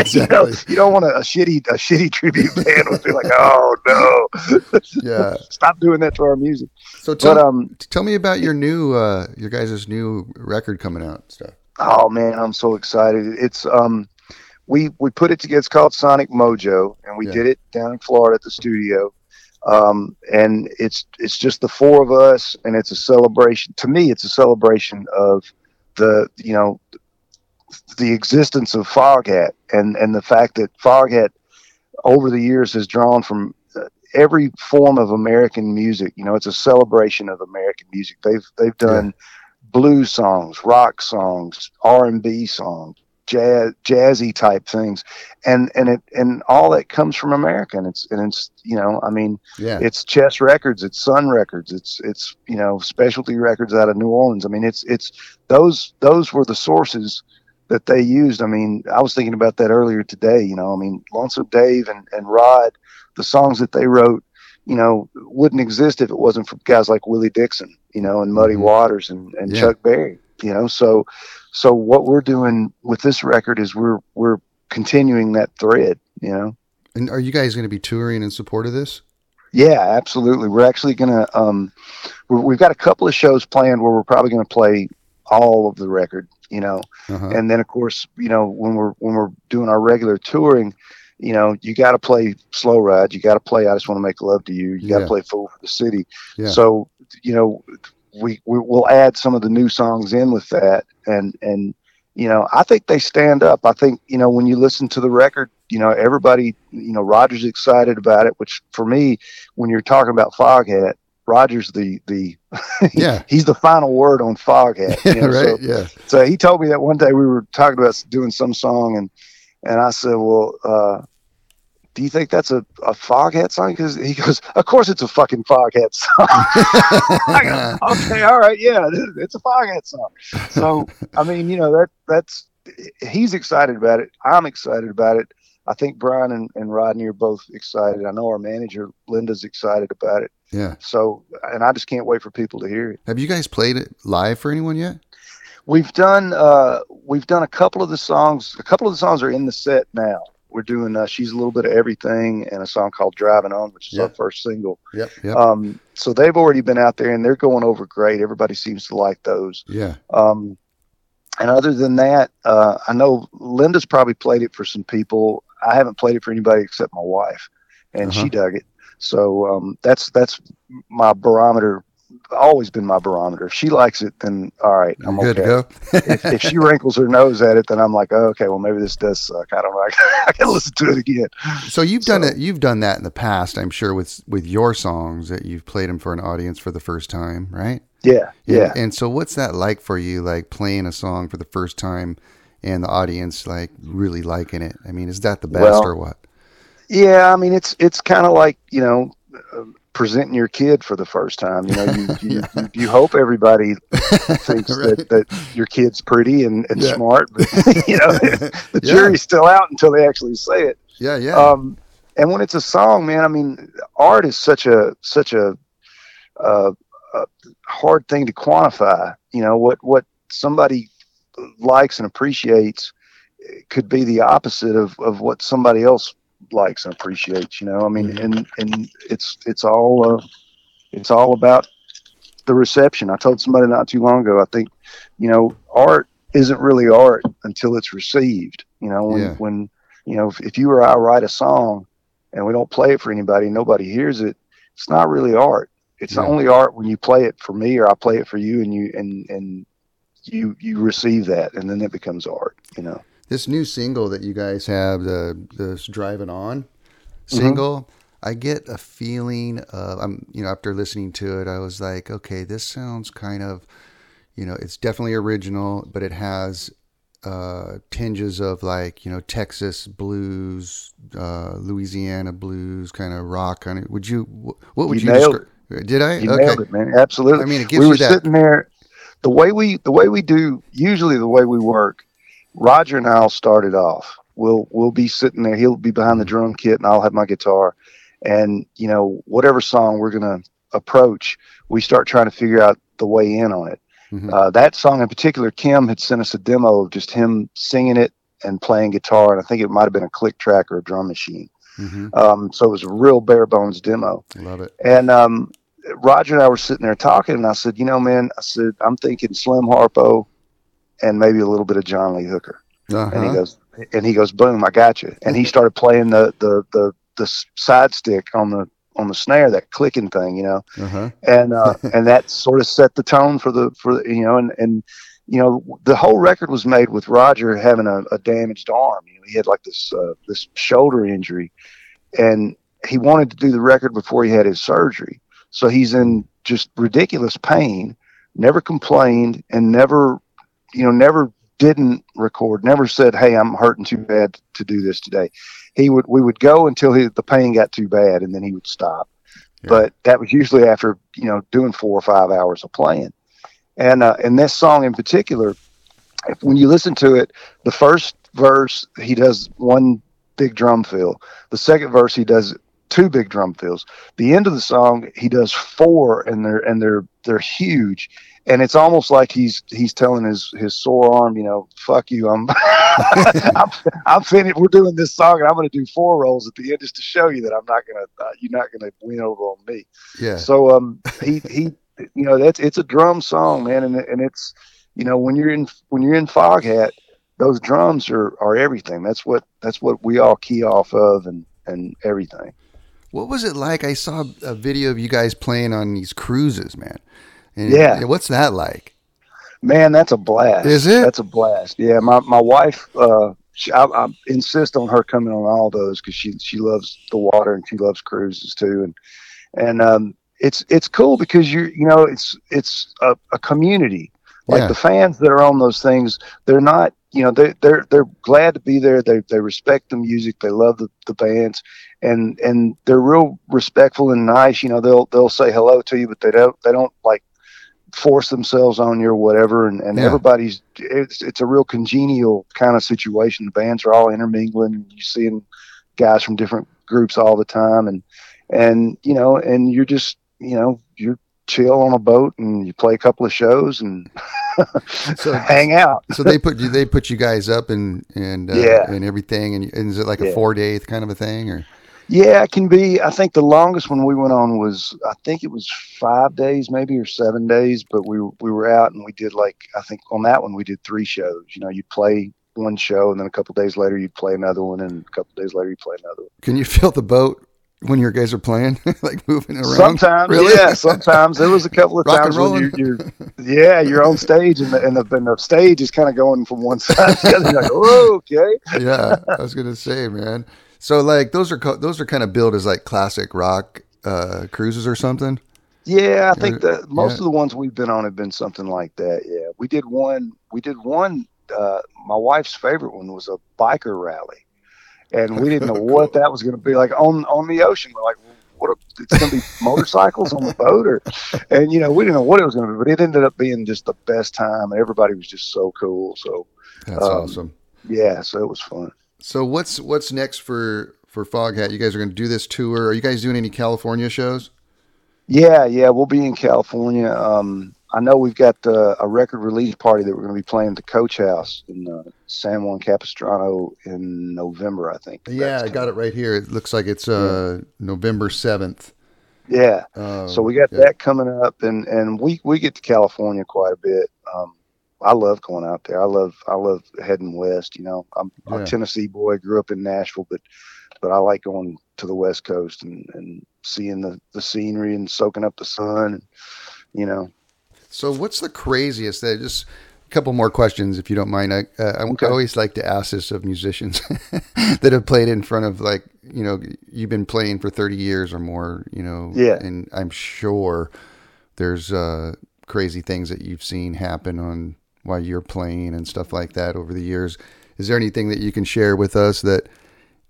exactly. You don't want a shitty tribute band would be like, oh no, yeah, stop doing that to our music. So tell me about your new, your guys' new record coming out and stuff. Oh man, I'm so excited. It's, we put it together. It's called Sonic Mojo, and we did it down in Florida at the studio. And it's just the four of us, and it's a celebration. To me, it's a celebration of the existence of Foghat and the fact that Foghat over the years has drawn from every form of American music. You know, it's a celebration of American music. They've done blues songs, rock songs, R&B songs, jazzy type things, and all that comes from America, and it's you know, I mean, it's Chess Records, it's Sun Records, it's you know, Specialty Records out of New Orleans. I mean, it's those were the sources that they used. I mean, I was thinking about that earlier today. You know, I mean, Lonzo Dave and Rod, the songs that they wrote, you know, wouldn't exist if it wasn't for guys like Willie Dixon, you know, and Muddy Waters and Chuck Berry. You know, so what we're doing with this record is we're continuing that thread, you know. And are you guys going to be touring in support of this? Yeah, absolutely. We're actually going to, we've got a couple of shows planned where we're probably going to play all of the record, you know. Uh-huh. And then of course, you know, when we're doing our regular touring, you know, you got to play Slow Ride, you got to play I Just Want to Make Love to You, you got to play Fool for the City. Yeah. So, you know, we'll add some of the new songs in with that. And, you know, I think they stand up. I think, you know, when you listen to the record, you know, everybody, you know, Roger's excited about it, which for me, when you're talking about Foghat, Roger's he's the final word on Foghat. You know? Right. So, so he told me that one day we were talking about doing some song and I said, well, do you think that's a Foghat song? Because he goes, of course it's a fucking Foghat song. I go, okay, all right, yeah, it's a Foghat song. So, I mean, you know, he's excited about it. I'm excited about it. I think Brian and Rodney are both excited. I know our manager, Linda's excited about it. Yeah. So, and I just can't wait for people to hear it. Have you guys played it live for anyone yet? We've done a couple of the songs. A couple of the songs are in the set now. We're doing She's a Little Bit of Everything and a song called Driving On, which is our first single. Yep. So they've already been out there and they're going over great. Everybody seems to like those. Yeah. And other than that, I know Linda's probably played it for some people. I haven't played it for anybody except my wife, and she dug it. So that's my barometer. Always been my barometer. If she likes it, then all right, I'm good okay to go. if she wrinkles her nose at it, then I'm like, oh, okay, well maybe this does suck. I don't know. I gotta listen to it again. So you've done that in the past, I'm sure, with your songs that you've played them for an audience for the first time, right? Yeah. And so what's that like for you, like playing a song for the first time and the audience like really liking it? I mean, is that the best or what? Yeah, I mean, it's kind of like, you know, presenting your kid for the first time. You know, you hope everybody thinks that your kid's pretty and smart, but you know, the jury's still out until they actually say it. Yeah, yeah. And when it's a song, man, I mean, art is such a hard thing to quantify. You know, what somebody likes and appreciates could be the opposite of what somebody else likes and appreciates, you know. I mean, and it's all about the reception. I told somebody not too long ago, I think, you know, art isn't really art until it's received. You know, when you know, if you or I write a song and we don't play it for anybody, nobody hears it, it's not really art. It's only art when you play it for me or I play it for you, and you receive that, and then it becomes art, you know. This new single that you guys have, the Driving On single, I get a feeling of, you know, after listening to it, I was like, okay, this sounds kind of, you know, it's definitely original, but it has tinges of like, you know, Texas blues, Louisiana blues, kind of rock kind of. Would you, what would you describe? Did I? You nailed it, man. Absolutely. I mean, it gives you that. We were sitting there, the way we do, usually the way we work, Roger and I'll start it off. We'll be sitting there. He'll be behind the drum kit, and I'll have my guitar. And, you know, whatever song we're going to approach, we start trying to figure out the way in on it. Mm-hmm. That song in particular, Kim had sent us a demo of just him singing it and playing guitar, and I think it might have been a click track or a drum machine. Mm-hmm. So it was a real bare bones demo. Love it. And Roger and I were sitting there talking, and I said, you know, man, I said, I'm thinking Slim Harpo and maybe a little bit of John Lee Hooker. Uh-huh. And he goes, boom, I got you. And he started playing the side stick on the snare, that clicking thing, you know? Uh-huh. And that sort of set the tone for the, you know, and, you know, the whole record was made with Roger having a damaged arm. You know, he had like this shoulder injury, and he wanted to do the record before he had his surgery. So he's in just ridiculous pain, never complained, and never, you know, never didn't record, never said, hey, I'm hurting too bad to do this today. We would go until the pain got too bad, and then he would stop. Yeah. But that was usually after, you know, doing 4 or 5 hours of playing. And this song in particular, when you listen to it, the first verse, he does one big drum fill. The second verse, he does two big drum fills. The end of the song, he does four, and they're huge. And it's almost like he's telling his sore arm, you know, fuck you, I'm finished. We're doing this song, and I'm going to do four rolls at the end just to show you that I'm not going to, you're not going to win over on me. Yeah. So he you know, it's a drum song, man, and it's, you know, when you're in Foghat, those drums are everything. That's what we all key off of and everything. What was it like? I saw a video of you guys playing on these cruises, man. And what's that like? Man, that's a blast. Is it? That's a blast. Yeah, my wife, I insist on her coming on all those because she loves the water and she loves cruises too, and it's cool because you know it's a community. Like the fans that are on those things, they're not, you know, they're glad to be there. They respect the music, they love the bands, and they're real respectful and nice. You know, they'll say hello to you, but they don't like force themselves on you or whatever. And everybody's, it's a real congenial kind of situation. The bands are all intermingling, and you see guys from different groups all the time, and you know, and you're just, you know, you're chill on a boat and you play a couple of shows and hang out. So they put you guys up and everything. And is it like a 4-day kind of a thing, or? Yeah, it can be. I think the longest one we went on was, I think it was 5 days maybe, or 7 days, but we were out and we did like, I think on that one we did 3 shows. You know, you'd play one show and then a couple of days later you'd play another one, and a couple of days later you play another one. Can you feel the boat when your guys are playing, like moving around? Sometimes, really? Yeah. Sometimes there was a couple of times when you're on stage and the stage is kind of going from one side to the other. You're like, oh, okay. Yeah, I was gonna say, man. So like those are kind of billed as like classic rock cruises or something. Yeah, I think that most of the ones we've been on have been something like that. Yeah, we did one. my wife's favorite one was a biker rally. And we didn't know what that was going to be like on the ocean. We're like, it's going to be motorcycles on the boat, and we didn't know what it was going to be, but it ended up being just the best time. And everybody was just so cool. So that's awesome. Yeah. So it was fun. So what's next for Foghat? You guys are going to do this tour. Are you guys doing any California shows? Yeah. We'll be in California. I know we've got a record release party that we're going to be playing at the Coach House in San Juan Capistrano in November, I think. Yeah, I got it right here. It looks like it's November 7th. Yeah. So we got that coming up, and we get to California quite a bit. I love going out there. I love heading west. I'm a Tennessee boy, grew up in Nashville, but I like going to the West Coast and seeing the scenery and soaking up the sun, and. So what's the craziest thing? Just a couple more questions, if you don't mind. I always like to ask this of musicians that have played in front of, you've been playing for 30 years or more, Yeah. And I'm sure there's crazy things that you've seen happen on while you're playing and stuff like that over the years. Is there anything that you can share with us that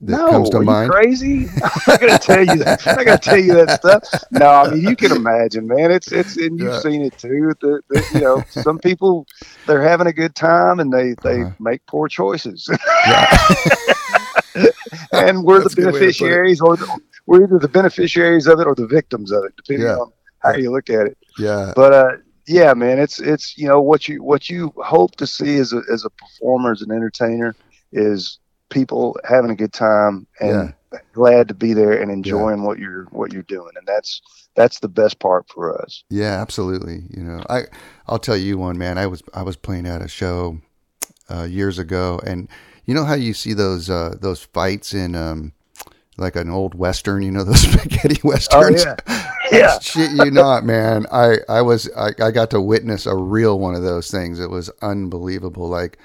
comes to mind? Are you crazy? I'm going to tell you that. I'm going to tell you that stuff. No, I mean, you can imagine, man. It's and you've seen it too. Some people, they're having a good time and they make poor choices. And we're the beneficiaries, or we're either the beneficiaries of it or the victims of it, depending on how you look at it. Yeah. But yeah, man, it's what you hope to see as a performer, as an entertainer, is people having a good time and glad to be there and enjoying what you're doing, and that's the best part for us. Yeah, absolutely. I'll tell you one, man. I was playing at a show years ago, and you know how you see those fights in like an old western, those spaghetti westerns. Oh, yeah. Shit, you not, man. I got to witness a real one of those things. It was unbelievable. Like,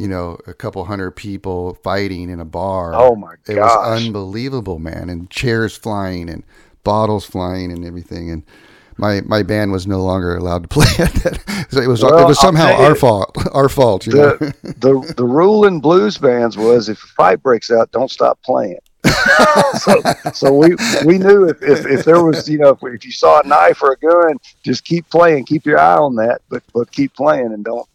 a couple hundred people fighting in a bar. Oh my gosh. It was unbelievable, man. And chairs flying and bottles flying and everything. And my band was no longer allowed to play at that. So it was somehow our fault. Our fault. The rule in blues bands was, if a fight breaks out, don't stop playing. so we knew if there was, if you saw a knife or a gun, just keep playing, keep your eye on that, but keep playing and don't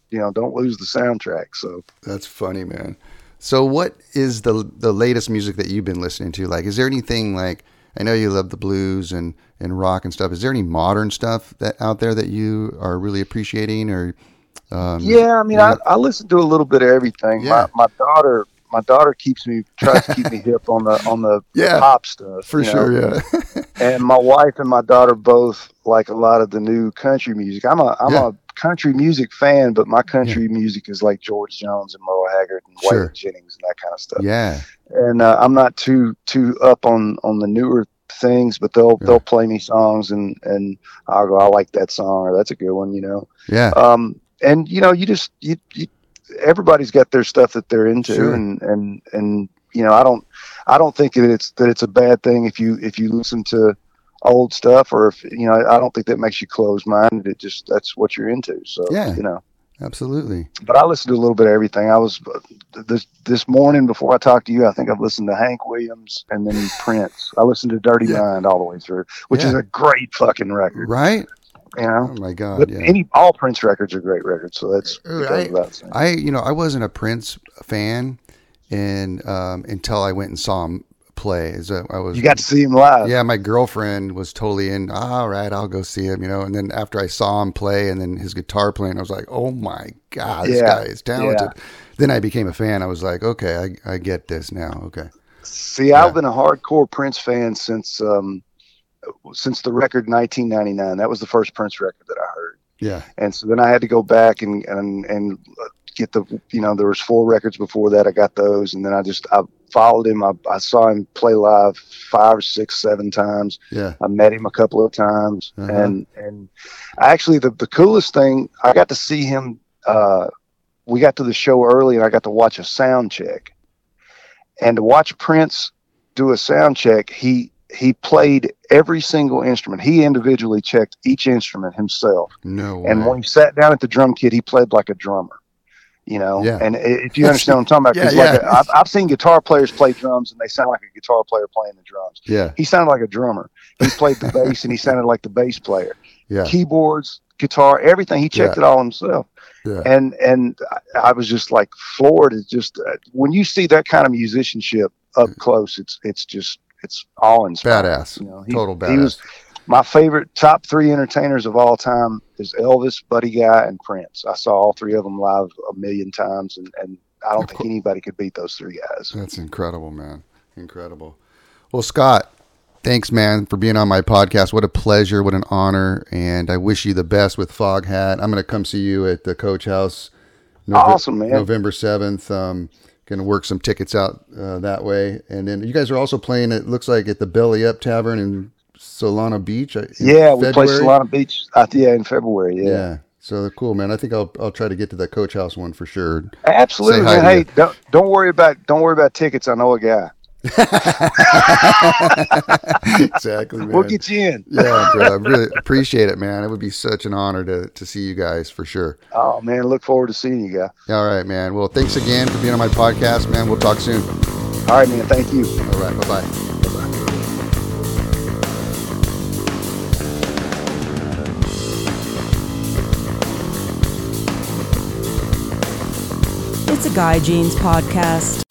lose the soundtrack. So that's funny, man. So what is the latest music that you've been listening to? Like, is there anything, like, I know you love the blues and rock and stuff. Is there any modern stuff that out there that you are really appreciating? Or I listen to a little bit of everything. Yeah. My daughter tries to keep me hip on the pop stuff for sure. Yeah. And my wife and my daughter both like a lot of the new country music. I'm a country music fan, but my country music is like George Jones and Merle Haggard and Waylon Jennings and that kind of stuff. Yeah. And I'm not too up on the newer things, but they'll play me songs and I'll go, I like that song, or that's a good one, Yeah. And you just everybody's got their stuff that they're into, and I don't think that it's a bad thing if you listen to old stuff, or if I don't think that makes you closed minded. It just, that's what you're into. So absolutely. But I listened to a little bit of everything. I was this morning before I talked to you, I think I've listened to Hank Williams and then Prince. I listened to Dirty Mind all the way through, which is a great fucking record, right? Oh my God! But all Prince records are great records, so that's right. I wasn't a Prince fan, and until I went and saw him play. So you got to see him live. Yeah, my girlfriend was totally in. All right, I'll go see him. And then after I saw him play, and then his guitar playing, I was like, oh my God, this guy is talented. Yeah. Then I became a fan. I was like, okay, I get this now. Okay. See, I've been a hardcore Prince fan since the record 1999. That was the first Prince record that I heard. Yeah. And so then I had to go back and get the, there was 4 records before that. I got those. And then I followed him. I saw him play live 5, 6, 7 times. Yeah. I met him a couple of times. Uh-huh. And actually the coolest thing, I got to see him, we got to the show early and I got to watch a sound check, and to watch Prince do a sound check. He played every single instrument. He individually checked each instrument himself. No way. And when he sat down at the drum kit, he played like a drummer. you know? Yeah. And if you understand what I'm talking about, because I've seen guitar players play drums and they sound like a guitar player playing the drums. Yeah. He sounded like a drummer. He played the bass and he sounded like the bass player. Yeah. Keyboards, guitar, everything. He checked it all himself. Yeah. And I was just like floored. It's just, when you see that kind of musicianship up close, it's just, it's awe-inspiring. Badass. You know, total badass. He was my favorite top three entertainers of all time is Elvis, Buddy Guy, and Prince. I saw all three of them live a million times, and I don't think anybody could beat those three guys. That's incredible, man. Incredible. Well, Scott, thanks, man, for being on my podcast. What a pleasure. What an honor. And I wish you the best with Foghat. I'm going to come see you at the Coach House. Awesome, man. November 7th. Going to work some tickets out that way. And then you guys are also playing, it looks like, at the Belly Up Tavern in Solana Beach. We play Solana Beach in February. Yeah. So they're cool, man. I think I'll try to get to that Coach House one for sure. Absolutely, man. Hey, don't worry about tickets. I know a guy. Exactly, man. We'll get you in. I really appreciate it, man. It would be such an honor to see you guys for sure. Oh, man, look forward to seeing you guys. All right, man. Well, thanks again for being on my podcast, man. We'll talk soon. All right, man. Thank you. All right. Bye-bye. It's a Guy Jeans podcast.